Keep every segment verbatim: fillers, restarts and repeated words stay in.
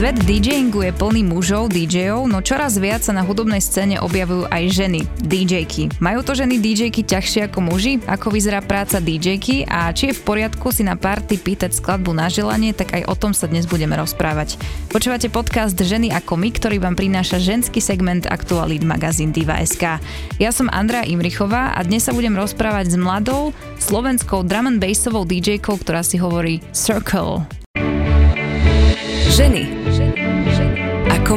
Svet DJingu je plný mužov, DJov, no čoraz viac sa na hudobnej scéne objavujú aj ženy, DJky. Majú to ženy DJky ťažšie ako muži? Ako vyzerá práca DJky a či je v poriadku si na party pýtať skladbu na želanie, tak aj o tom sa dnes budeme rozprávať. Počúvate podcast Ženy ako my, ktorý vám prináša ženský segment aktualít magazín Diva.sk. Ja som Andrea Imrichová a dnes sa budem rozprávať s mladou slovenskou drum and bassovou DJkou, ktorá si hovorí Circle. Ženy ako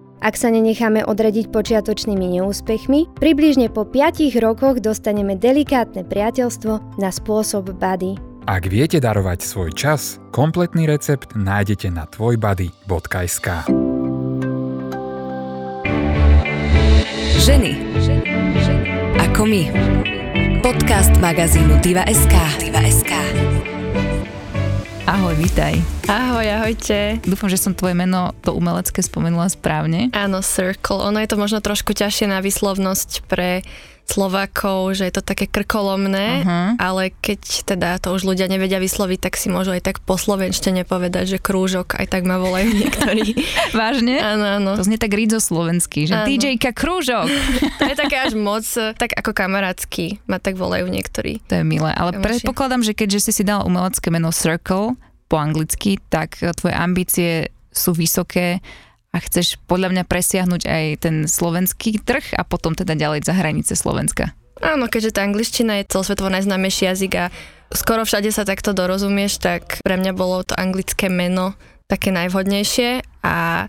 Ak sa nenecháme odradiť počiatočnými neúspechmi, približne po piatich rokoch dostaneme delikátne priateľstvo na spôsob buddy. Ak viete darovať svoj čas, kompletný recept nájdete na tvojbuddy bodka es ká. Ženy ako my. Podcast magazínu Diva.sk. Diva.sk. Ahoj, vítaj. Ahoj, ahojte. Dúfam, že som tvoje meno, to umelecké, spomenula správne. Áno, Circle. Ono je to možno trošku ťažšie na výslovnosť pre Slovákov, že je to také krkolomné, uh-huh. ale keď teda to už ľudia nevedia vysloviť, tak si môžu aj tak po slovenštine povedať, že krúžok, aj tak ma volajú niektorí. Vážne? Áno, áno. To znie tak rídzo slovenský, že áno. DJka krúžok. To je také až moc, tak ako kamarátsky ma tak volajú niektorí. To je milé, ale Kamoši. Predpokladám, že keďže si si dal umelecké meno Circle po anglicky, tak tvoje ambície sú vysoké a chceš podľa mňa presiahnuť aj ten slovenský trh a potom teda ďalej za hranice Slovenska. Áno, keďže tá angličtina je celosvetovo najznámejší jazyk a skoro všade sa takto dorozumieš, tak pre mňa bolo to anglické meno také najvhodnejšie a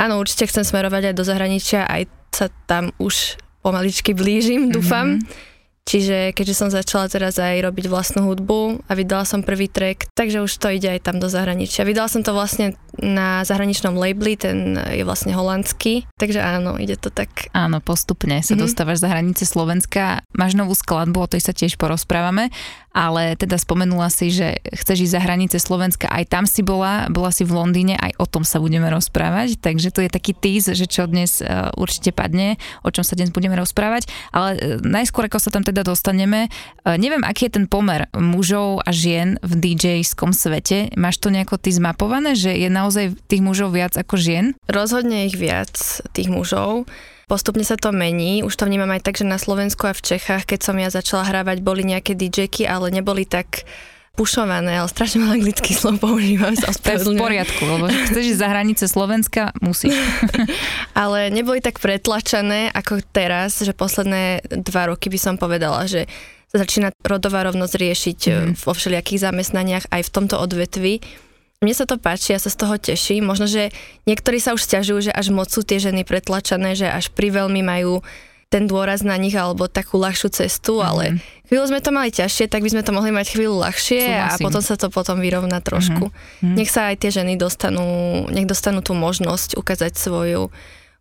áno, určite chcem smerovať aj do zahraničia, aj sa tam už pomaličky blížim, dúfam. Mm-hmm. Čiže keďže som začala teraz aj robiť vlastnú hudbu a vydala som prvý track, takže už to ide aj tam do zahraničia. Vydala som to vlastne na zahraničnom labeli, ten je vlastne holandský, takže áno, ide to tak. Áno, postupne sa mm-hmm. dostávaš za hranice Slovenska. Máš novú skladbu, o tej sa tiež porozprávame, ale teda spomenula si, že chceš ísť za hranice Slovenska, aj tam si bola, bola si v Londýne, aj o tom sa budeme rozprávať, takže to je taký tease, že čo dnes určite padne, o čom sa dnes budeme rozprávať, ale najskôr ako sa tam teda dostaneme. Neviem, aký je ten pomer mužov a žien v DJskom svete. Máš to nejako ty zmapované, že je naozaj tých mužov viac ako žien? Rozhodne ich viac, tých mužov. Postupne sa to mení. Už to vnímam aj tak, že na Slovensku a v Čechách, keď som ja začala hrávať, boli nejaké DJky, ale neboli tak pušované, ale strašne mal anglický slov používam. To je v poriadku, lebo chceš ísť za hranice Slovenska, musíš. Ale neboli tak pretlačané ako teraz, že posledné dva roky by som povedala, že začína rodová rovnosť riešiť mm. vo všelijakých zamestnaniach aj v tomto odvetvi. Mne sa to páči, ja sa z toho teším. Možno, že niektorí sa už sťažujú, že až moc sú tie ženy pretlačané, že až priveľmi majú ten dôraz na nich alebo takú ľahšiu cestu, ale chvíľu sme to mali ťažšie, tak by sme to mohli mať chvíľu ľahšie. Súhlasím. A potom sa to potom vyrovná trošku. Uh-huh. Nech sa aj tie ženy dostanú, nech dostanú tú možnosť ukázať svoju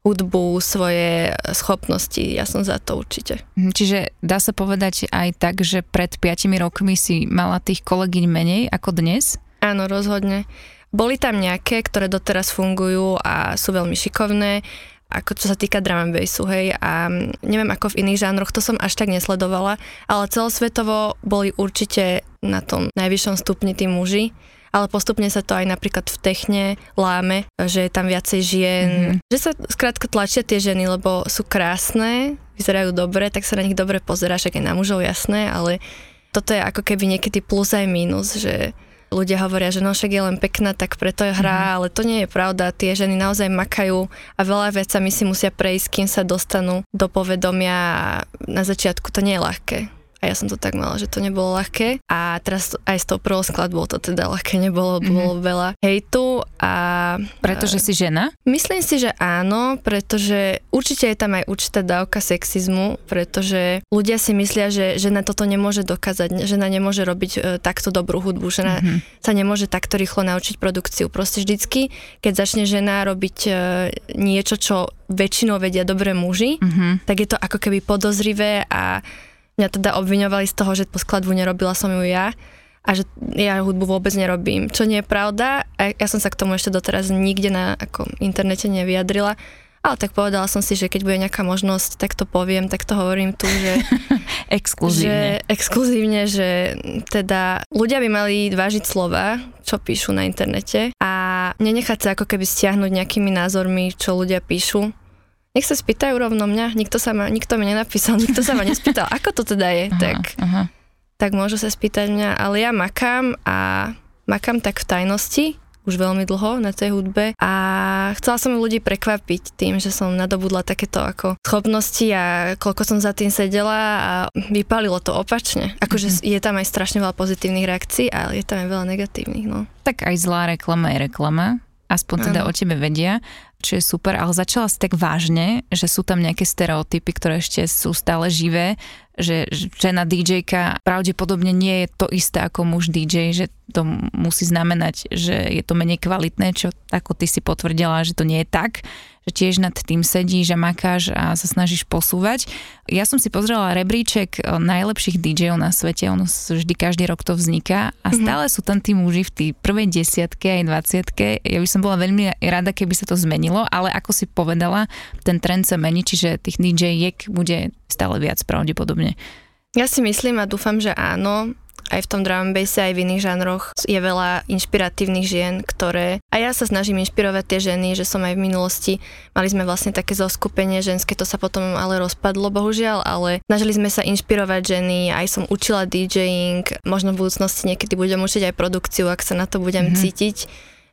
hudbu, svoje schopnosti. Ja som za to určite. Čiže dá sa povedať aj tak, že pred piatimi rokmi si mala tých kolegyň menej ako dnes? Áno, rozhodne. Boli tam nejaké, ktoré doteraz fungujú a sú veľmi šikovné, ako čo sa týka drum and bassu, hej, a neviem ako v iných žánroch, to som až tak nesledovala, ale celosvetovo boli určite na tom najvyššom stupni tí muži, ale postupne sa to aj napríklad v techne láme, že je tam viacej žien, mm-hmm. že sa skrátka tlačia tie ženy, lebo sú krásne, vyzerajú dobre, tak sa na nich dobre pozerá, však aj na mužov, jasné, ale toto je ako keby niekedy plus aj mínus, že ľudia hovoria, že no však je len pekná, tak preto je hrá, mm. ale to nie je pravda. Tie ženy naozaj makajú a veľa vecami si musia prejsť, kým sa dostanú do povedomia a na začiatku to nie je ľahké. a ja som to tak mala, že to nebolo ľahké a teraz aj s tou prvou skladbou to teda ľahké nebolo, mm-hmm. bolo veľa hejtu a... Pretože si žena? Myslím si, že áno, pretože určite je tam aj určitá dávka sexizmu, pretože ľudia si myslia, že žena toto nemôže dokázať, žena nemôže robiť e, takto dobrú hudbu, žena mm-hmm. sa nemôže takto rýchlo naučiť produkciu. Proste vždycky, keď začne žena robiť e, niečo, čo väčšinou vedia dobré muži, mm-hmm. tak je to ako keby podozrivé a mňa teda obviňovali z toho, že po skladbu nerobila som ju ja a že ja hudbu vôbec nerobím, čo nie je pravda. A ja som sa k tomu ešte doteraz nikde na ako, internete nevyjadrila, ale tak povedala som si, že keď bude nejaká možnosť, tak to poviem, tak to hovorím tu, že... exkluzívne. Že, exkluzívne, že teda ľudia by mali vážiť slova, čo píšu na internete a nenechať sa ako keby stiahnuť nejakými názormi, čo ľudia píšu. Nech sa spýtajú rovno mňa, nikto sa ma, nikto mi nenapísal, nikto sa ma nespýtal, ako to teda je, aha, tak, aha. tak môžu sa spýtať mňa, ale ja makám a makám tak v tajnosti, už veľmi dlho na tej hudbe a chcela som ľudí prekvapiť tým, že som nadobudla takéto ako schopnosti a koľko som za tým sedela a vypálilo to opačne. Akože mm-hmm. je tam aj strašne veľa pozitívnych reakcií, ale je tam aj veľa negatívnych, no. Tak aj zlá reklama je reklama, aspoň teda ano. O tebe vedia. Čo je super, ale začala si tak vážne, že sú tam nejaké stereotypy, ktoré ešte sú stále živé, že žena dýdžejka pravdepodobne nie je to isté ako muž dýdžej, že to musí znamenať, že je to menej kvalitné, čo ako ty si potvrdila, že to nie je tak, že tiež nad tým sedíš a makáš a sa snažíš posúvať. Ja som si pozrela rebríček najlepších dýdžejov na svete, ono vždy každý rok to vzniká a stále mm-hmm. sú tam tí muži v tej prvej desiatke aj dvaciatke. Ja by som bola veľmi rada, keby sa to zmenilo. Ale ako si povedala, ten trend sa mení, čiže tých dýdžejiek bude stále viac pravdepodobne. Ja si myslím a dúfam, že áno. Aj v tom drum and basse, aj v iných žánroch je veľa inšpiratívnych žien, ktoré... A ja sa snažím inšpirovať tie ženy, že som aj v minulosti... Mali sme vlastne také zoskupenie ženské, to sa potom ale rozpadlo, bohužiaľ, ale snažili sme sa inšpirovať ženy, aj som učila dýdžejing, možno v budúcnosti niekedy budem učiť aj produkciu, ak sa na to budem mm-hmm. cítiť.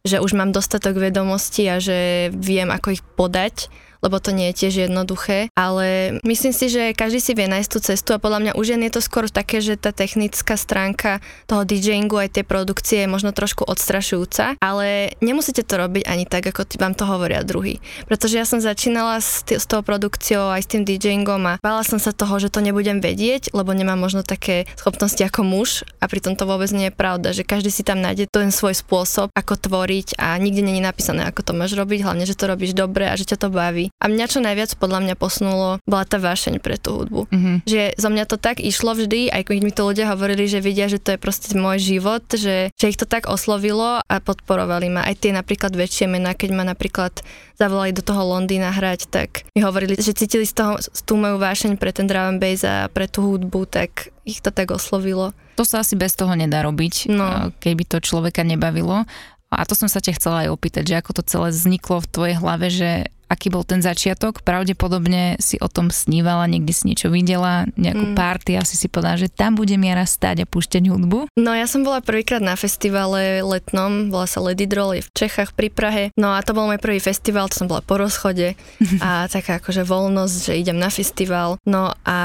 Že už mám dostatok vedomostí a že viem, ako ich podať, lebo to nie je tiež jednoduché, ale myslím si, že každý si vie nájsť tú cestu a podľa mňa už je to skôr také, že tá technická stránka toho DJingu aj tie produkcie je možno trošku odstrašujúca, ale nemusíte to robiť ani tak, ako vám to hovoria druhý. Pretože ja som začínala s, t- s tou produkciou aj s tým DJingom a bála som sa toho, že to nebudem vedieť, lebo nemám možno také schopnosti ako muž a pritom to vôbec nie je pravda, že každý si tam nájde ten svoj spôsob, ako tvoriť a nikde nie je napísané, ako to máš robiť, hlavne, že to robíš dobre a že ťa to baví. A mňa čo najviac podľa mňa posunulo, bola tá vášeň pre tú hudbu. Mm-hmm. Že za mňa to tak išlo vždy, aj keď mi to ľudia hovorili, že vidia, že to je proste môj život, že, že ich to tak oslovilo a podporovali ma. Aj tie napríklad väčšie mená, keď ma napríklad zavolali do toho Londýna hrať, tak mi hovorili, že cítili z toho tú moju vášeň pre ten drum and bass a pre tú hudbu, tak ich to tak oslovilo. To sa asi bez toho nedá robiť, no. Keby to človeka nebavilo. A to som sa ťa chcela aj opýtať, že ako to celé vzniklo v tvojej hlave, že aký bol ten začiatok, pravdepodobne si o tom snívala, niekde si niečo videla, nejakú mm. party, asi si povedala, že tam budem ja raz stáť a púšťať hudbu. No ja som bola prvýkrát na festivale letnom, volá sa Lady Droll, je v Čechách pri Prahe, no a to bol môj prvý festival, to som bola po rozchode a taká akože voľnosť, že idem na festival, no a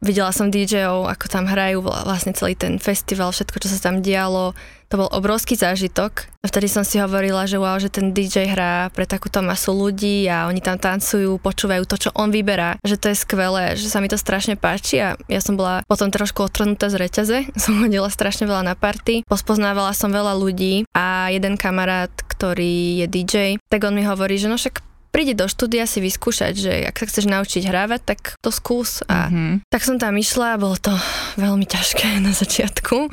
videla som dýdžejov, ako tam hrajú, vlastne celý ten festival, všetko, čo sa tam dialo, to bol obrovský zážitok. Vtedy som si hovorila, že wow, že ten dý džej hrá pre takúto masu ľudí a oni tam tancujú, počúvajú to, čo on vyberá, že to je skvelé, že sa mi to strašne páči a ja som bola potom trošku otrhnutá z reťaze, som hodila strašne veľa na party, pospoznávala som veľa ľudí a jeden kamarát, ktorý je dý džej, tak on mi hovorí, že no však príde do štúdia si vyskúšať, že ak sa chceš naučiť hrávať, tak to skús. A mm-hmm. tak som tam išla, bolo to veľmi ťažké na začiatku,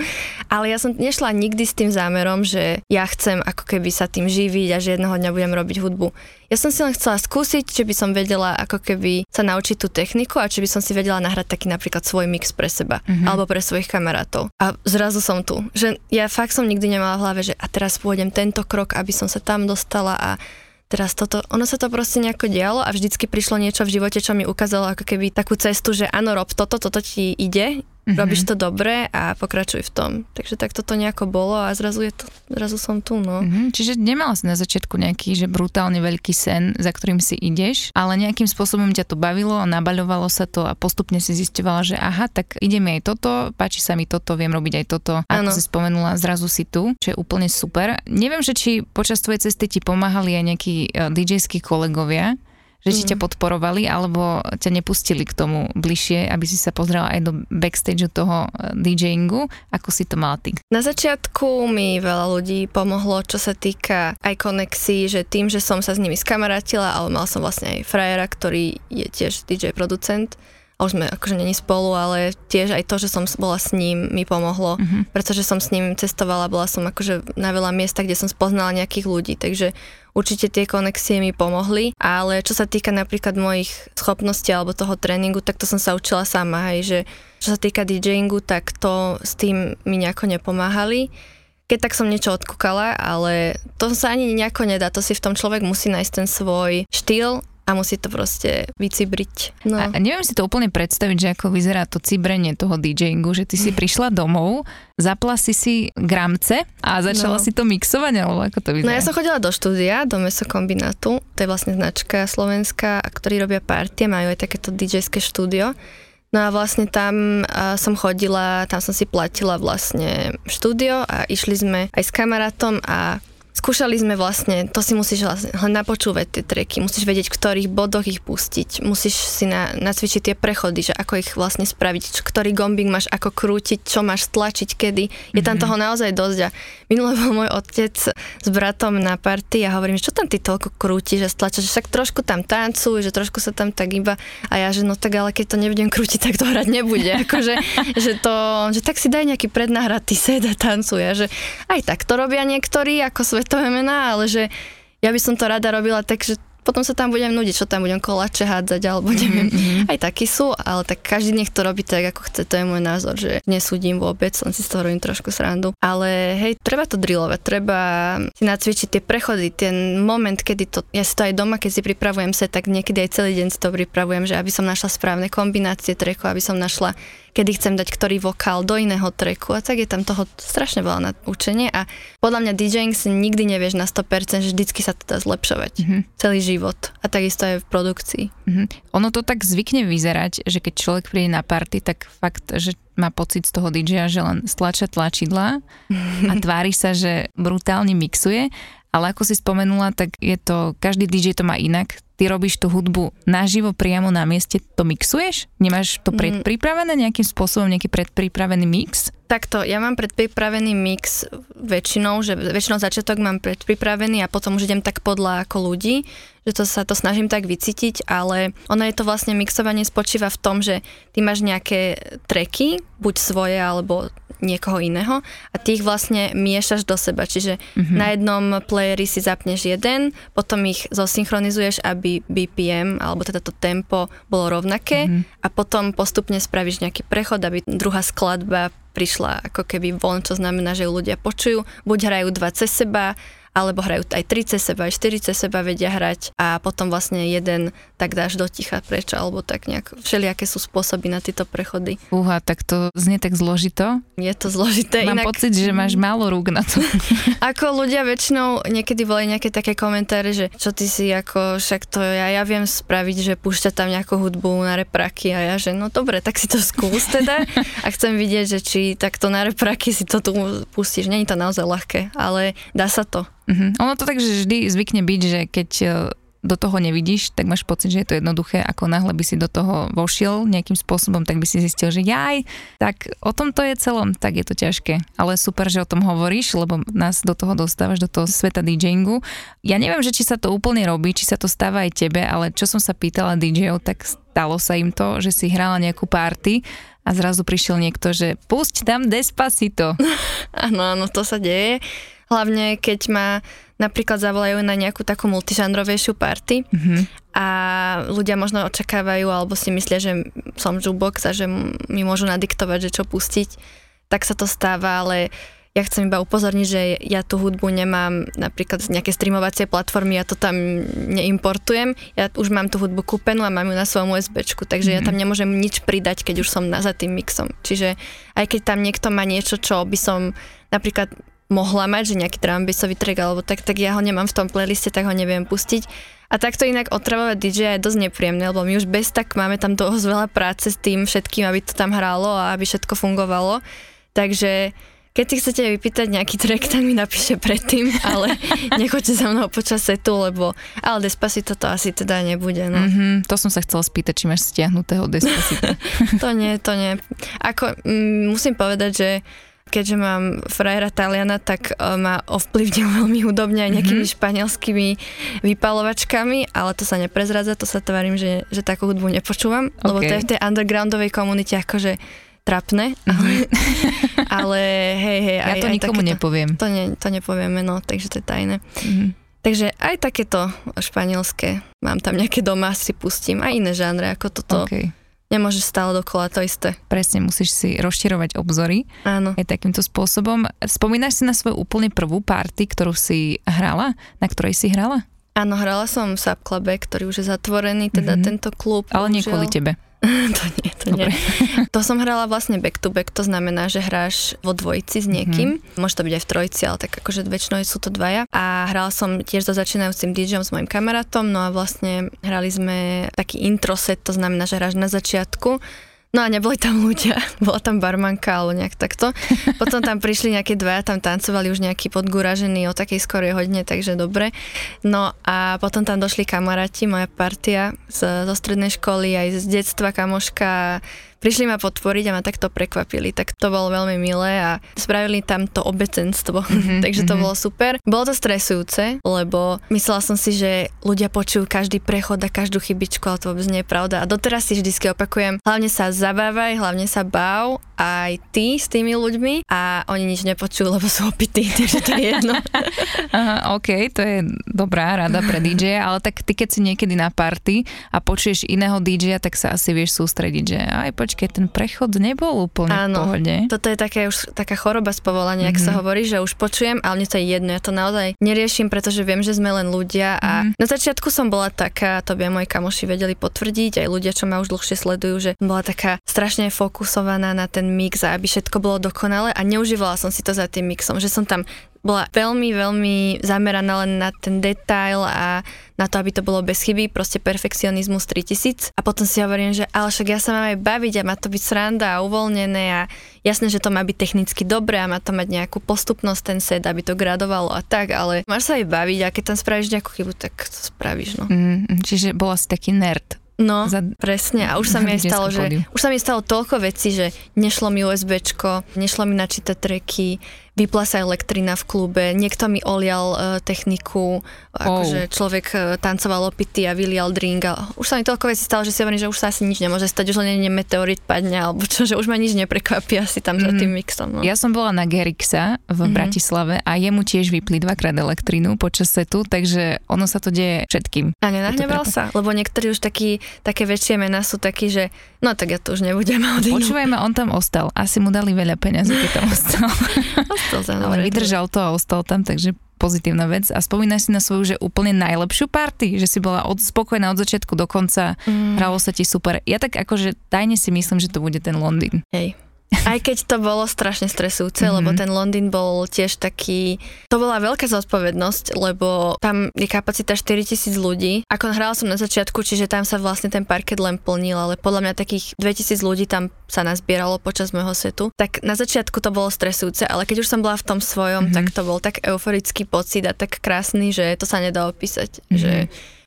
ale ja som nešla nikdy s tým zámerom, že ja chcem ako keby sa tým živiť a že jedného dňa budem robiť hudbu. Ja som si len chcela skúsiť, či by som vedela ako keby sa naučiť tú techniku a či by som si vedela nahrať taký napríklad svoj mix pre seba mm-hmm. alebo pre svojich kamarátov. A zrazu som tu. Že ja fakt som nikdy nemala v hlave, že a teraz pôjdem tento krok, aby som sa tam dostala a teraz toto, ono sa to proste nejako dialo a vždycky prišlo niečo v živote, čo mi ukázalo ako keby takú cestu, že áno, rob toto, toto ti ide, Mm-hmm. Robíš to dobre a pokračuj v tom. Takže tak toto nejako bolo a zrazu, je to, zrazu som tu, no. Mm-hmm. Čiže nemala si na začiatku nejaký, že brutálne veľký sen, za ktorým si ideš, ale nejakým spôsobom ťa to bavilo a nabaľovalo sa to a postupne si zisťovala, že aha, tak ide mi aj toto, páči sa mi toto, viem robiť aj toto. A ako si spomenula, zrazu si tu, čo je úplne super. Neviem, že či počas tvojej cesty ti pomáhali aj nejakí dý džejskí kolegovia, že či ťa podporovali, alebo ťa nepustili k tomu bližšie, aby si sa pozrela aj do backstage toho DJingu, ako si to mala ty? Na začiatku mi veľa ľudí pomohlo, čo sa týka aj konexí, že tým, že som sa s nimi skamarátila, ale mal som vlastne aj frajera, ktorý je tiež dý džej producent, a už sme akože neni spolu, ale tiež aj to, že som bola s ním, mi pomohlo, uh-huh. pretože som s ním cestovala, bola som akože na veľa miestach, kde som spoznala nejakých ľudí, takže určite tie konexie mi pomohli, ale čo sa týka napríklad mojich schopností alebo toho tréningu, tak to som sa učila sama, hej, že čo sa týka DJingu, tak to s tým mi nejako nepomáhali. Keď tak som niečo odkúkala, ale to sa ani nejako nedá, to si v tom človek musí nájsť ten svoj štýl a musí to proste vycibriť. No. A neviem si to úplne predstaviť, že ako vyzerá to cibrenie toho DJingu, že ty si prišla domov, zapla si si gramce a začala no. si to mixovať, alebo ako to vyzerá? No ja som chodila do štúdia, do Mesokombinátu, to je vlastne značka slovenská, ktorí robia partie, majú aj takéto dý džejské štúdio. No a vlastne tam som chodila, tam som si platila vlastne štúdio a išli sme aj s kamarátom a skúšali sme vlastne, to si musíš len napočúvať tie tracky, musíš vedieť, v ktorých bodoch ich pustiť, musíš si na, nacvičiť tie prechody, že ako ich vlastne spraviť, č- ktorý gombík máš ako krútiť, čo máš tlačiť, kedy. Je tam toho naozaj dosť a minule bol môj otec s bratom na party a hovorím, že čo tam ty toľko krútiš a stlačaš, však trošku tam tancuj, že trošku sa tam tak iba a ja, že no tak ale keď to nebudem krútiť, tak to hrať nebude, akože, že to, že tak si daj nejaký prednahratý set a tancuj a že aj tak to robia niektorí, ako sve to je mená, ale že ja by som to rada robila tak, že potom sa tam budem nudiť, čo tam budem koláče hádzať, alebo neviem, mm-hmm. aj takí sú, ale tak každý nech to robí tak, ako chce, to je môj názor, že nesúdim vôbec, len si z toho robím trošku srandu. Ale hej, treba to drillovať, treba si nacvičiť tie prechody, ten moment, kedy to, ja si to aj doma, keď si pripravujem sa, tak niekedy aj celý deň si to pripravujem, že aby som našla správne kombinácie trackov, aby som našla, kedy chcem dať ktorý vokál do iného tracku a tak je tam toho strašne veľa na učenie a podľa mňa DJing si nikdy nevieš na sto percent, že vždycky sa to dá zlepšovať. Mm-hmm. Celý život a takisto aj v produkcii. Mm-hmm. Ono to tak zvykne vyzerať, že keď človek príde na party, tak fakt, že má pocit z toho dý džeja, že len stlača tlačidlá a tvári sa, že brutálne mixuje, ale ako si spomenula, tak je to, každý dý džej to má inak. Ty robíš tú hudbu naživo, priamo na mieste, to mixuješ? Nemáš to predpripravené nejakým spôsobom, nejaký predpripravený mix? Takto, ja mám predpripravený mix väčšinou, že väčšinou začiatok mám predpripravený a potom už idem tak podľa ako ľudí, že to sa to snažím tak vycítiť, ale ono je to vlastne mixovanie spočíva v tom, že ty máš nejaké tracky, buď svoje alebo niekoho iného a ty ich vlastne miešaš do seba, čiže mm-hmm. na jednom playeri si zapneš jeden, potom ich zosynchronizuješ, aby bé pé em, alebo teda to tempo bolo rovnaké mm-hmm. a potom postupne spravíš nejaký prechod, aby druhá skladba prišla ako keby von, čo znamená, že ju ľudia počujú, buď hrajú dva cez seba, alebo hrajú aj tri cez seba, aj štyri cez seba vedia hrať a potom vlastne jeden tak dáš do ticha preč, alebo tak nejak všelijaké sú spôsoby na tieto prechody. Uha, tak to znie tak zložito. Je to zložité. Mám inak pocit, že máš málo rúk na to. Ako ľudia väčšinou niekedy volajú nejaké také komentáre, že čo ty si ako, však to ja, ja viem spraviť, že púšťa tam nejakú hudbu na repraky a ja, že no dobre, tak si to skús teda a chcem vidieť, že či takto na repraky si to tu pustíš. Není to naozaj ľahké, ale dá sa to. Mm-hmm. Ono to tak, že vždy zvykne byť, že keď do toho nevidíš, tak máš pocit, že je to jednoduché, ako náhle by si do toho vošiel nejakým spôsobom, tak by si zistil, že jaj, tak o tom to je celom, tak je to ťažké. Ale super, že o tom hovoríš, lebo nás do toho dostávaš, do toho sveta DJingu. Ja neviem, že či sa to úplne robí, či sa to stáva aj tebe, ale čo som sa pýtala dý džejov, tak stalo sa im to, že si hrala nejakú party a zrazu prišiel niekto, že pusť tam Despacito. Áno, áno, to sa deje. Hlavne keď ma napríklad zavolajú na nejakú takú multižanrovejšiu party mm-hmm. a ľudia možno očakávajú alebo si myslia, že som jukebox a že mi môžu nadiktovať, že čo pustiť, tak sa to stáva, ale Ja chcem iba upozorniť, že ja tú hudbu nemám napríklad z nejaké streamovacie platformy, ja to tam neimportujem. Ja už mám tú hudbu kúpenú a mám ju na svojom USBčku, takže mm. ja tam nemôžem nič pridať, keď už som na, za tým mixom. Čiže aj keď tam niekto má niečo, čo by som napríklad mohla mať, že nejaký drum bassový track alebo tak, tak ja ho nemám v tom playliste, tak ho neviem pustiť. A takto inak otravovať dý džeja je dosť nepríjemné, lebo my už bez tak máme tam dosť veľa práce s tým všetkým, aby to tam hrálo a aby všetko fungovalo. Takže keď si chcete vypýtať nejaký track, tam mi napíše predtým, ale nechoďte za mnou počas setu, lebo ale Despacito to asi teda nebude. No. Mm-hmm, to som sa chcela spýtať, či máš stiahnutého Despacita. To nie, to nie. Ako, mm, musím povedať, že keďže mám frajera Taliana, tak ma ovplyvnil veľmi hudobne aj nejakými mm-hmm. španielskými vypalovačkami, ale to sa neprezradza, to sa tvarím, že, že takú hudbu nepočúvam, okay. Lebo to je v tej undergroundovej komunite akože trapné, ale, ale hej, hej. Ja aj, to aj nikomu takéto, nepoviem. To, ne, to nepovieme, no, takže to je tajné. Mm-hmm. Takže aj takéto španielské, mám tam nejaké doma, si pustím, aj iné žánre ako toto. Okay. Nemôžeš stále dokola to isté. Presne, musíš si rozširovať obzory. Áno. Aj takýmto spôsobom. Spomínaš si na svoju úplne prvú party, ktorú si hrala? Na ktorej si hrala? Áno, hrala som v Subclube, ktorý už je zatvorený, teda mm-hmm. tento klub. Ale nie kvôli tebe. To nie, to nie. To som hrala vlastne back to back, to znamená, že hráš vo dvojici s niekým. Mm-hmm. Môže to byť aj v trojici, ale tak akože väčšinou sú to dvaja. A hrala som tiež so začínajúcim dýdžejom s mojim kamarátom, no a vlastne hrali sme taký intro set, to znamená, že hráš na začiatku. No a neboli tam ľudia, bola tam barmanka alebo nejak takto. Potom tam prišli nejaké dvaja, tam tancovali už nejaký podgúražený o takej skorej hodine, takže dobre. No a potom tam došli kamaráti, moja partia z, zo strednej školy, aj z detstva kamoška. Prišli ma podporiť a ma takto prekvapili, tak to bolo veľmi milé a spravili tam to obecenstvo, mm-hmm, takže to mm-hmm. bolo super. Bolo to stresujúce, lebo myslela som si, že ľudia počujú každý prechod a každú chybičku, ale to vôbec nie je pravda. A doteraz si vždycky opakujem, hlavne sa zabávaj, hlavne sa báv aj ty s tými ľuďmi a oni nič nepočujú, lebo sú opití, takže to je jedno. Aha, ok, to je dobrá rada pre dýdžeja, ale tak ty keď si niekedy na party a počuješ iného dýdžeja, tak sa asi vieš sústrediť, že aj poč- keď ten prechod nebol úplne v pohode. Áno, toto je také už taká choroba z povolania, mm-hmm. ak sa hovorí, že už počujem, ale mne to je jedno, ja to naozaj neriešim, pretože viem, že sme len ľudia a mm-hmm. na začiatku som bola taká, to by aj moji kamoši vedeli potvrdiť, aj ľudia, čo ma už dlhšie sledujú, že bola taká strašne fokusovaná na ten mix a aby všetko bolo dokonalé a neužívala som si to za tým mixom, že som tam bola veľmi, veľmi zameraná len na ten detail a na to, aby to bolo bez chyby, proste perfekcionizmus tritisíc. A potom si hovorím, že ale však ja sa mám aj baviť a má to byť sranda a uvoľnené a jasné, že to má byť technicky dobré a má to mať nejakú postupnosť ten set, aby to gradovalo a tak, ale máš sa aj baviť a keď tam spravíš nejakú chybu, tak to spravíš, no. Mm, čiže bola si taký nerd. No, za, presne. A už sa mi aj stalo, že, už sa mi stalo toľko vecí, že nešlo mi USBčko, nešlo mi načítať tracky, vypla sa elektrina v klube, niekto mi olial uh, techniku, akože oh. človek uh, tancoval opity a vylial drink a už sa mi toľko vecí stalo, že si hovorím, že už sa asi nič nemôže stať, už len nie meteorit padne alebo čo, že už ma nič neprekvapí asi tam mm. za tým mixom. No. Ja som bola na Gerixa v mm. Bratislave a jemu tiež vypli dvakrát elektrinu počas setu, takže ono sa to deje všetkým. A nenahneval sa, lebo niektorí už takí, také väčšie mená sú takí, že no tak ja to už nebudem. Počúvajme, on tam ostal. Asi mu dali veľa peňazí, keď tam ostal. Ale vydržal to a ostal tam, takže pozitívna vec. A spomínaš si na svoju, že úplne najlepšiu party, že si bola od, spokojná od začiatku do konca, mm. hralo sa ti super. Ja tak akože tajne si myslím, že to bude ten Londýn. Hej. Aj keď to bolo strašne stresujúce, mm-hmm. lebo ten Londýn bol tiež taký, to bola veľká zodpovednosť, lebo tam je kapacita štyritisíc ľudí. Ako hrála som na začiatku, čiže tam sa vlastne ten parket len plnil, ale podľa mňa takých dvetisíc ľudí tam sa nazbieralo počas môjho setu. Tak na začiatku to bolo stresujúce, ale keď už som bola v tom svojom, mm-hmm. tak to bol tak euforický pocit a tak krásny, že to sa nedá opísať, mm-hmm. že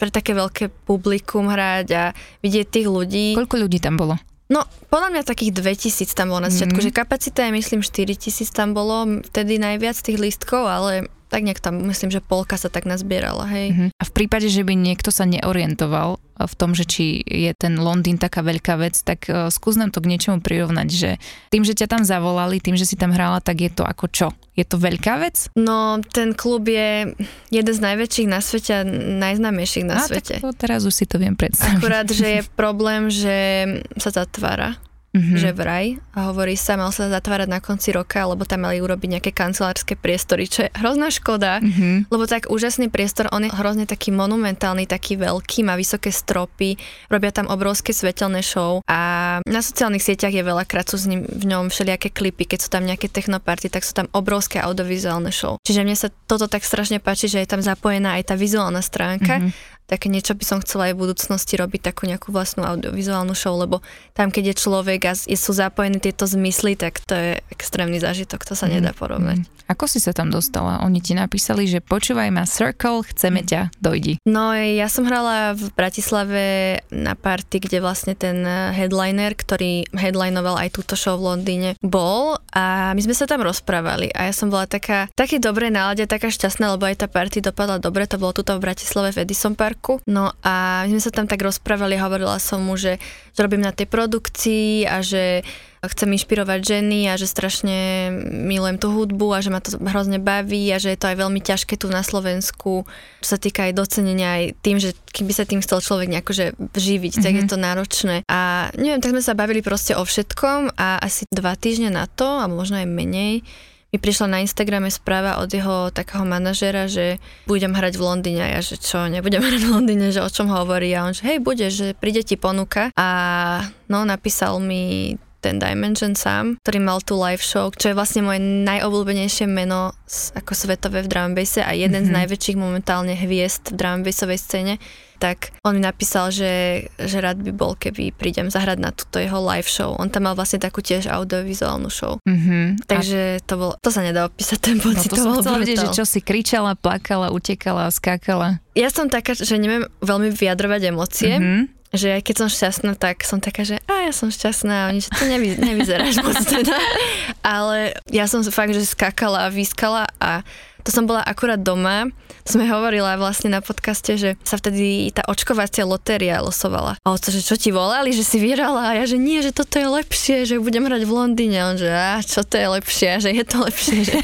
pre také veľké publikum hrať a vidieť tých ľudí. Koľko ľudí tam bolo? No, podľa mňa takých dvetisíc tam bolo na začiatku, mm. že kapacita je, myslím, štyritisíc tam bolo vtedy najviac tých lístkov, ale tak nejak tam, myslím, že polka sa tak nazbierala, hej. Mm-hmm. A v prípade, že by niekto sa neorientoval v tom, že či je ten Londýn taká veľká vec, tak uh, skús nám to k niečomu prirovnať, že tým, že ťa tam zavolali, tým, že si tam hrála, tak je to ako čo? Je to veľká vec? No, ten klub je jeden z najväčších na svete a najznámejších na a, svete. A tak teraz už si to viem predstaviť. Akurát, že je problém, že sa zatvára. mm-hmm. že vraj, a hovorí sa, mal sa zatvárať na konci roka, lebo tam mali urobiť nejaké kancelárske priestory, čo je hrozná škoda, mm-hmm. lebo tak úžasný priestor, on je hrozne taký monumentálny, taký veľký, má vysoké stropy, robia tam obrovské svetelné show a na sociálnych sieťach je veľakrát, sú s ním, v ňom všelijaké klipy, keď sú tam nejaké technoparty, tak sú tam obrovské audiovizuálne show. Čiže mne sa toto tak strašne páči, že je tam zapojená aj tá vizuálna stránka, mm-hmm. tak niečo by som chcela aj v budúcnosti robiť takú nejakú vlastnú audiovizuálnu show, lebo tam, keď je človek a sú zapojené tieto zmysly, tak to je extrémny zážitok, to sa mm. nedá porovnať. Ako si sa tam dostala? Oni ti napísali, že počúvaj ma Circle, chceme mm. ťa, dojdi. No ja som hrala v Bratislave na party, kde vlastne ten headliner, ktorý headlinoval aj túto show v Londýne, bol a my sme sa tam rozprávali a ja som bola taká, také dobré nálade, taká šťastná, lebo aj tá party dopadla dobre, to bolo tuto v Bratislave v Edison Park. No a my sme sa tam tak rozprávali, hovorila som mu, že, že robím na tej produkcii a že chcem inšpirovať ženy a že strašne milujem tú hudbu a že ma to hrozne baví a že je to aj veľmi ťažké tu na Slovensku, čo sa týka aj docenenia aj tým, že keby sa tým chcel človek nejako že živiť, mm-hmm. tak je to náročné. A neviem, tak sme sa bavili proste o všetkom a asi dva týždne na to, a možno aj menej, mi prišla na Instagrame správa od jeho takého manažera, že budem hrať v Londýne a ja, že čo, nebudem hrať v Londýne, že o čom hovorí a on, že hej, budeš, že príde ti ponuka a no napísal mi ten Dimension sám, ktorý mal tú live show, čo je vlastne moje najobľúbenejšie meno ako svetové v drum and basse a jeden mm-hmm. z najväčších momentálne hviezd v drum and bassovej scéne, tak on mi napísal, že, že rád by bol, keby prídem zahrať na túto jeho live show. On tam mal vlastne takú tiež audiovizuálnu show. Mm-hmm. Takže to bolo, to sa nedá opísať ten pocit. No to, to som chcela vedieť, že čo si kričala, plakala, utekala, skákala. Ja som taká, že neviem veľmi vyjadrovať emócie, mm-hmm. že aj keď som šťastná, tak som taká, že a ja som šťastná, oni, že to nevy, nevyzeráš moc teda. Ale ja som fakt, že skákala a výskala a to som bola akurát doma, to som hovorila vlastne na podcaste, že sa vtedy tá očkovacia lotéria losovala. A oco, že čo ti volali, že si vyhrala a ja, že nie, že toto je lepšie, že budem hrať v Londýne. A on, že a čo to je lepšie, že je to lepšie, že,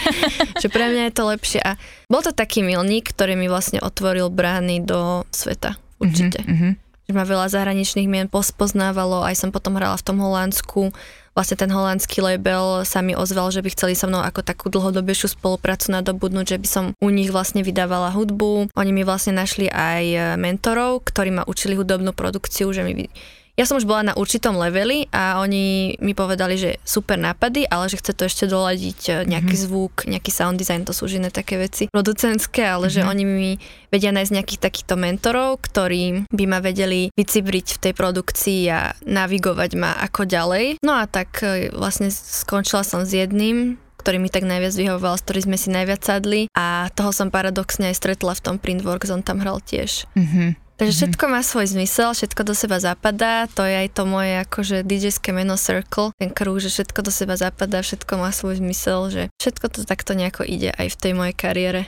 že pre mňa je to lepšie. A bol to taký milník, ktorý mi vlastne otvoril brány do sveta, určite. Mm-hmm, mm-hmm. Že ma veľa zahraničných mien pospoznávalo, aj som potom hrala v tom Holandsku. Vlastne ten holandský label sa mi ozval, že by chceli so mnou ako takú dlhodobejšiu spoluprácu nadobudnúť, že by som u nich vlastne vydávala hudbu. Oni mi vlastne našli aj mentorov, ktorí ma učili hudobnú produkciu, že mi... Ja som už bola na určitom leveli a oni mi povedali, že super nápady, ale že chce to ešte doladiť nejaký mm-hmm. zvuk, nejaký sound design, to sú už iné také veci producentské, ale mm-hmm. že oni mi vedia nájsť nejakých takýchto mentorov, ktorí by ma vedeli vycibriť v tej produkcii a navigovať ma ako ďalej. No a tak vlastne skončila som s jedným, ktorý mi tak najviac vyhovoval, s ktorým sme si najviac sadli a toho som paradoxne aj stretla v tom Printworks, on tam hral tiež. Mhm. Takže všetko má svoj zmysel, všetko do seba zapadá, to je aj to moje akože DJské meno Circle, ten kruh, že všetko do seba zapadá, všetko má svoj zmysel, že všetko to takto nejako ide aj v tej mojej kariére.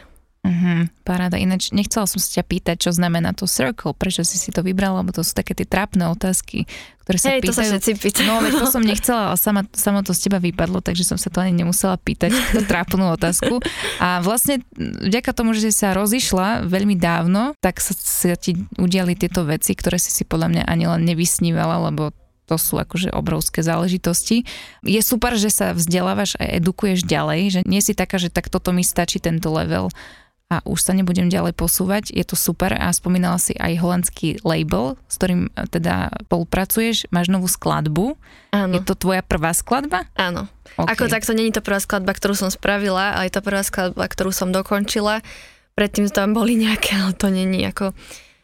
Uh-huh, paráda, ináč nechcela som sa ťa pýtať, čo znamená to Circle, prečo si si to vybrala, lebo to sú také tie trápne otázky, ktoré sa hey, pýtajú. Hej, to sa všetci pýtajú. No, veď to som nechcela, ale sama, sama to z teba vypadlo, takže som sa to ani nemusela pýtať, tú trápnú otázku. A vlastne, vďaka tomu, že si sa rozišla veľmi dávno, tak sa, sa ti udiali tieto veci, ktoré si si podľa mňa ani len nevysnívala, lebo to sú akože obrovské záležitosti. Je super, že sa vzdelávaš a edukuješ ďalej, že nie si taká, že tak toto mi stačí tento level a už sa nebudem ďalej posúvať, je to super a spomínala si aj holandský label, s ktorým teda spolupracuješ, máš novú skladbu. Áno. Je to tvoja prvá skladba? Áno. Okay. Ako takto, nie je to prvá skladba, ktorú som spravila, ale je to prvá skladba, ktorú som dokončila. Predtým tam boli nejaké, ale to nie je ako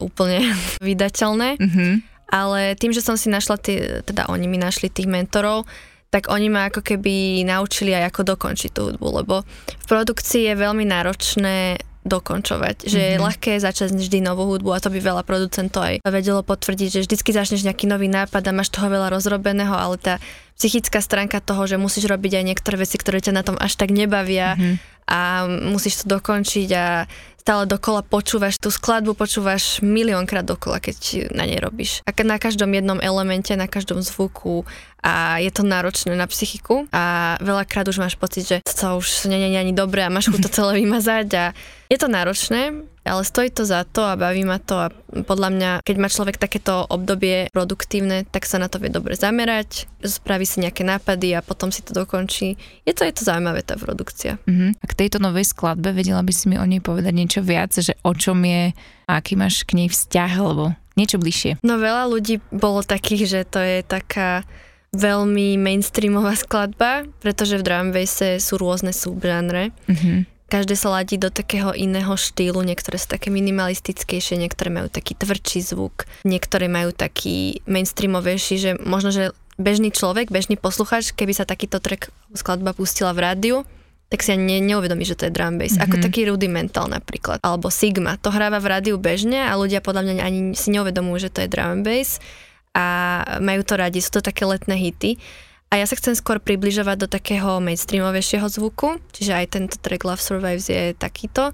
úplne vydateľné. Mm-hmm. Ale tým, že som si našla, tý, teda oni mi našli tých mentorov, tak oni ma ako keby naučili aj ako dokončiť tú hudbu, lebo v produkcii je veľmi náročné dokončovať, že mm-hmm. je ľahké začať vždy novú hudbu a to by veľa producentov aj vedelo potvrdiť, že vždycky začneš nejaký nový nápad a máš toho veľa rozrobeného, ale tá psychická stránka toho, že musíš robiť aj niektoré veci, ktoré ťa na tom až tak nebavia mm-hmm. a musíš to dokončiť a stále dokola počúvaš tú skladbu, počúvaš miliónkrát dokola, keď na nej robíš. A na každom jednom elemente, na každom zvuku a je to náročné na psychiku a veľakrát už máš pocit, že to už nie je ani dobré a máš chuť to celé vymazať a je to náročné, ale stojí to za to a baví ma to a podľa mňa, keď má človek takéto obdobie produktívne, tak sa na to vie dobre zamerať, spraví si nejaké nápady a potom si to dokončí. Je to, je to zaujímavé, tá produkcia. Uh-huh. A k tejto novej skladbe vedela by si mi o nej povedať niečo viac, že o čom je a aký máš k nej vzťah, alebo niečo bližšie? No veľa ľudí bolo takých, že to je taká veľmi mainstreamová skladba, pretože v drum and basse sú rôzne subžánre. Mm-hmm. Každé sa ladí do takého iného štýlu, niektoré sú také minimalistickejšie, niektoré majú taký tvrdší zvuk, niektoré majú taký mainstreamovejší, že možno, že bežný človek, bežný posluchač, keby sa takýto track skladba pustila v rádiu, tak si ani neuvedomí, že to je drum bass. Mm-hmm. Ako taký Rudimental napríklad, alebo Sigma. To hráva v rádiu bežne a ľudia podľa mňa ani si neuvedomujú, že to je drum bass. A majú to radi, sú to také letné hity. A ja sa chcem skôr približovať do takého mainstreamovejšieho zvuku, čiže aj tento track Love Survives je takýto.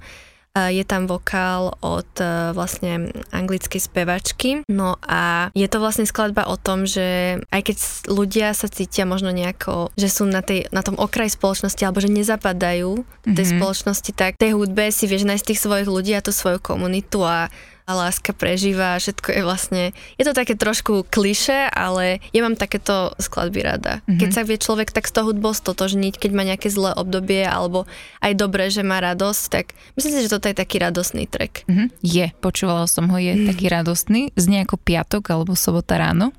Je tam vokál od vlastne anglickej spevačky. No a je to vlastne skladba o tom, že aj keď ľudia sa cítia možno nejako, že sú na, tej, na tom okraji spoločnosti alebo že nezapadajú do tej mm-hmm. spoločnosti, tak tej hudbe si vieš nájsť tých svojich ľudí a tú svoju komunitu a a láska prežíva, všetko je vlastne... Je to také trošku klišé, ale ja mám takéto skladby rada. Mm-hmm. Keď sa vie človek tak s tou hudbou stotožniť, keď má nejaké zlé obdobie, alebo aj dobré, že má radosť, tak myslím si, že toto je taký radostný track. Mm-hmm. Je, počúvala som ho, je mm-hmm. taký radostný, znie ako piatok alebo sobota ráno.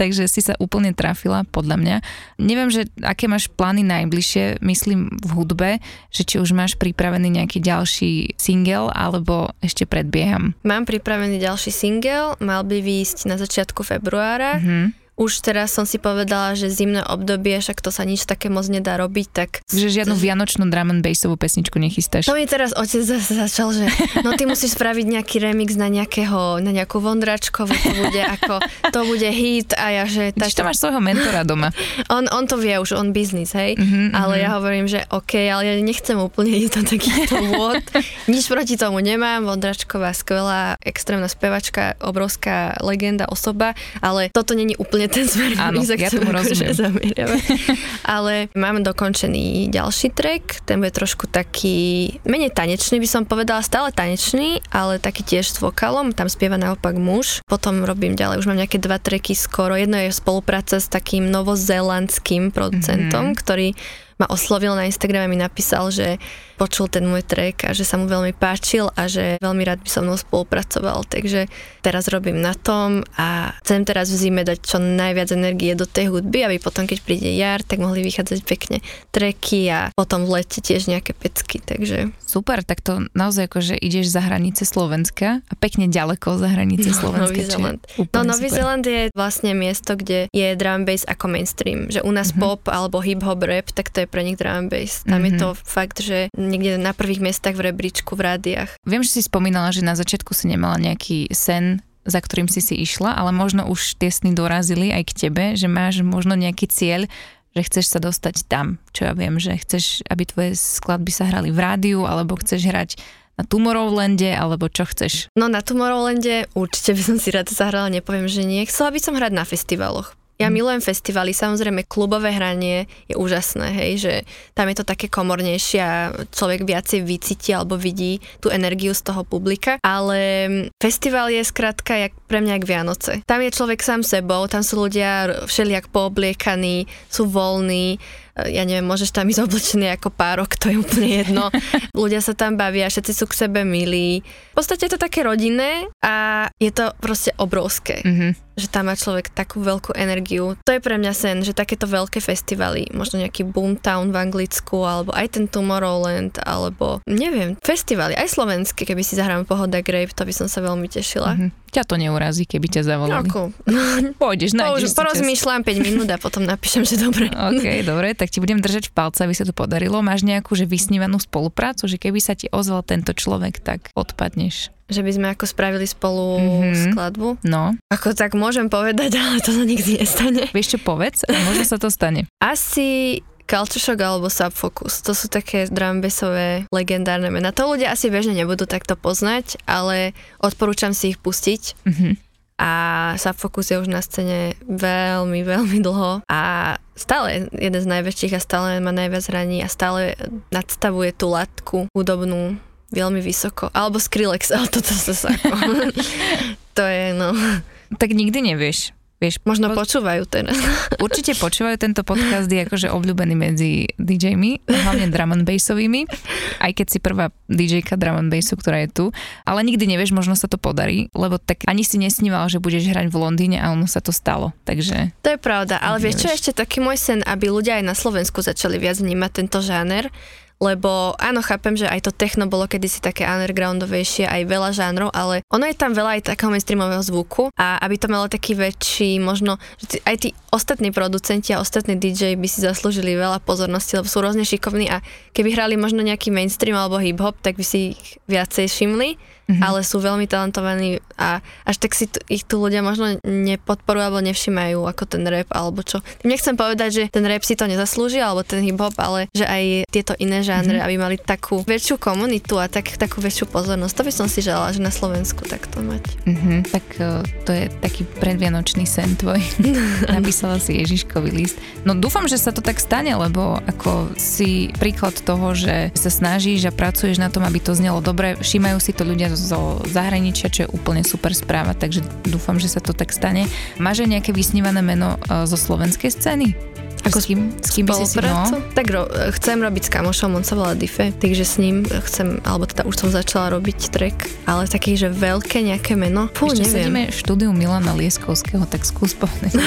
Takže si sa úplne trafila, podľa mňa. Neviem, že aké máš plány najbližšie, myslím v hudbe, že či už máš pripravený nejaký ďalší single, alebo ešte predbie. Mám pripravený ďalší single, mal by výjsť na začiatku februára. Mm-hmm. Už teraz som si povedala, že zimné obdobie, však to sa nič také moc nedá robiť, tak... Že žiadnu vianočnú drum and bassovú pesničku nechystáš? To mi teraz otec zase začal, že no ty musíš spraviť nejaký remix na nejakého, na nejakú vondračkovú, to bude ako, to bude hit a ja, že... Tá... Čiže to máš svojho mentora doma. on, on to vie už, on biznis, hej? Mm-hmm, ale mm-hmm. ja hovorím, že okej, okay, ale ja nechcem úplne ísť do takýchto vôd. Nič proti tomu nemám, vondračková, skvelá, extrémna spevačka, obrovská legenda, osoba, ale toto není úplne ten smer, áno, ja tomu rozumiem. Ale mám dokončený ďalší track, ten bude trošku taký, menej tanečný by som povedala, stále tanečný, ale taký tiež s vokálom, tam spieva naopak muž. Potom robím ďalej, už mám nejaké dva tracky skoro, jedno je spolupráca s takým novozelandským producentom, mm-hmm. ktorý ma oslovil na Instagrame a mi napísal, že počul ten môj track a že sa mu veľmi páčil a že veľmi rád by so mnou spolupracoval, takže teraz robím na tom a chcem teraz v zime dať čo najviac energie do tej hudby, aby potom, keď príde jar, tak mohli vychádzať pekne tracky a potom v lete tiež nejaké pecky, takže... Super, tak to naozaj akože ideš za hranice Slovenska a pekne ďaleko za hranice no, Slovenska. Nový Zeland. No Nový Zeland je vlastne miesto, kde je drum bass ako mainstream, že u nás mm-hmm. pop alebo hip-hop rap, tak to je pre nich drum bass. Tam mm-hmm. je to fakt, že niekde na prvých miestach v rebríčku, v rádiách. Viem, že si spomínala, že na začiatku si nemala nejaký sen, za ktorým si si išla, ale možno už tie sny dorazili aj k tebe, že máš možno nejaký cieľ, že chceš sa dostať tam. Čo ja viem, že chceš, aby tvoje skladby sa hrali v rádiu, alebo chceš hrať na Tomorrowlande, alebo čo chceš? No na Tomorrowlande určite by som si rada zahrala, nepoviem, že nie. Chcela by som hrať na festivaloch. Ja milujem festivaly, samozrejme klubové hranie je úžasné, hej, že tam je to také komornejšie a človek viacej vycíti alebo vidí tú energiu z toho publika, ale festival je skrátka jak, pre mňa jak Vianoce. Tam je človek sám sebou, tam sú ľudia všelijak poobliekaní, sú voľní, ja neviem, môžeš tam ísť oblečený ako párok, to je úplne jedno. Ľudia sa tam bavia, všetci sú k sebe milí. V podstate je to také rodinné a je to proste obrovské, mm-hmm. že tam má človek takú veľkú energiu. To je pre mňa sen, že takéto veľké festivaly, možno nejaký Boomtown v Anglicku, alebo aj ten Tomorrowland, alebo neviem, festivaly, aj slovenské, keby si zahrám Pohoda Grape, to by som sa veľmi tešila. Mm-hmm. Ťa to neurazí, keby ťa zavolali. Ako? Pôjdeš, nájdeš si čas. Porozmýšľam päť minút a potom napíšem, že dobre. OK, dobre, tak ti budem držať v palce, aby sa to podarilo. Máš nejakú, že vysnívanú spoluprácu, že keby sa ti ozval tento človek, tak odpadneš? Že by sme ako spravili spolu mm-hmm. skladbu. No. Ako tak môžem povedať, ale to sa nikdy nestane. Vieš čo, povedz, a možno sa to stane. Asi... Kalčošok alebo Subfocus, to sú také drum-bassové legendárne mená. To ľudia asi bežne nebudú takto poznať, ale odporúčam si ich pustiť. Mm-hmm. A Subfocus je už na scéne veľmi, veľmi dlho a stále jeden z najväčších a stále má najviac hraní a stále nadstavuje tú latku hudobnú veľmi vysoko. Alebo Skrillex, ale toto sa sako. To je, no. Tak nikdy nevieš. Vieš, možno po... počúvajú teraz. Určite počúvajú, tento podcast je akože obľúbený medzi dí džejmi, hlavne drum and bassovými, aj keď si prvá dí džejka drum and bassu, ktorá je tu, ale nikdy nevieš, možno sa to podarí, lebo tak ani si nesníval, že budeš hrať v Londýne a ono sa to stalo, takže... To je pravda, ale vieš, čo je ešte taký môj sen, aby ľudia aj na Slovensku začali viac vnímať tento žáner, lebo áno, chápem, že aj to techno bolo kedysi také undergroundovejšie, aj veľa žánrov, ale ono je tam veľa aj takého mainstreamového zvuku a aby to malo taký väčší, možno, že aj tí ostatní producenti a ostatní dí džej by si zaslúžili veľa pozornosti, lebo sú rôzne šikovní a keby hrali možno nejaký mainstream alebo hip-hop, tak by si ich viacej všimli, mm-hmm. ale sú veľmi talentovaní a až tak si tu, ich tu ľudia možno nepodporujú alebo nevšimajú ako ten rap alebo čo. Tým nechcem povedať, že ten rap si to nezaslúži alebo ten hip-hop, ale že aj tieto iné žánre, mm-hmm. aby mali takú väčšiu komunitu a tak, takú väčšiu pozornosť. To by som si želala, že na Slovensku takto mať. Mm-hmm, tak to je taký predvianočný sen tvoj. Napísala si Ježiškový list. No dúfam, že sa to tak stane, lebo ako si príklad toho, že sa snažíš a pracuješ na tom, aby to znelo dobre, všímajú si to ľudia zo zahraničia, čo je úplne super správa, takže dúfam, že sa to tak stane. Máš aj nejaké vysnívané meno zo slovenskej scény? Ako s kým? S kým by si si no? Tak ro- chcem robiť s kamošom, on sa volá Dife, takže s ním chcem, alebo teda už som začala robiť track, ale taký, že veľké nejaké meno. Fú, ešte neviem. Ešte sedíme v štúdiu Milana Lieskovského, tak skús povedať.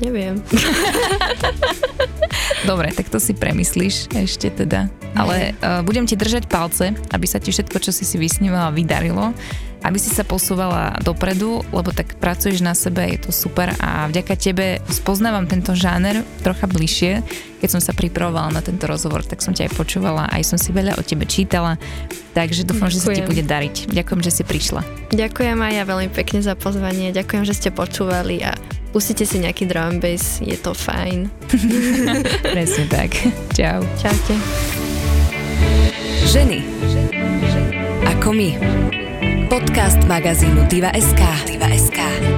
Neviem. Dobre, tak to si premyslíš ešte teda. Ale uh, budem ti držať palce, aby sa ti všetko, čo si si vysnívala, vydarilo. Aby si sa posúvala dopredu, lebo tak pracuješ na sebe, je to super a vďaka tebe spoznávam tento žáner trocha bližšie. Keď som sa pripravovala na tento rozhovor, tak som ťa aj počúvala, aj som si veľa o tebe čítala, takže dúfam, že sa ti bude dariť. Ďakujem, že si prišla. Ďakujem aj ja veľmi pekne za pozvanie, ďakujem, že ste počúvali a pustite si nejaký drum bass, je to fajn. Presne tak. Čau. Čaute. Ženy ako my. Podcast magazínu Diva bodka es ká. Diva bodka es ká.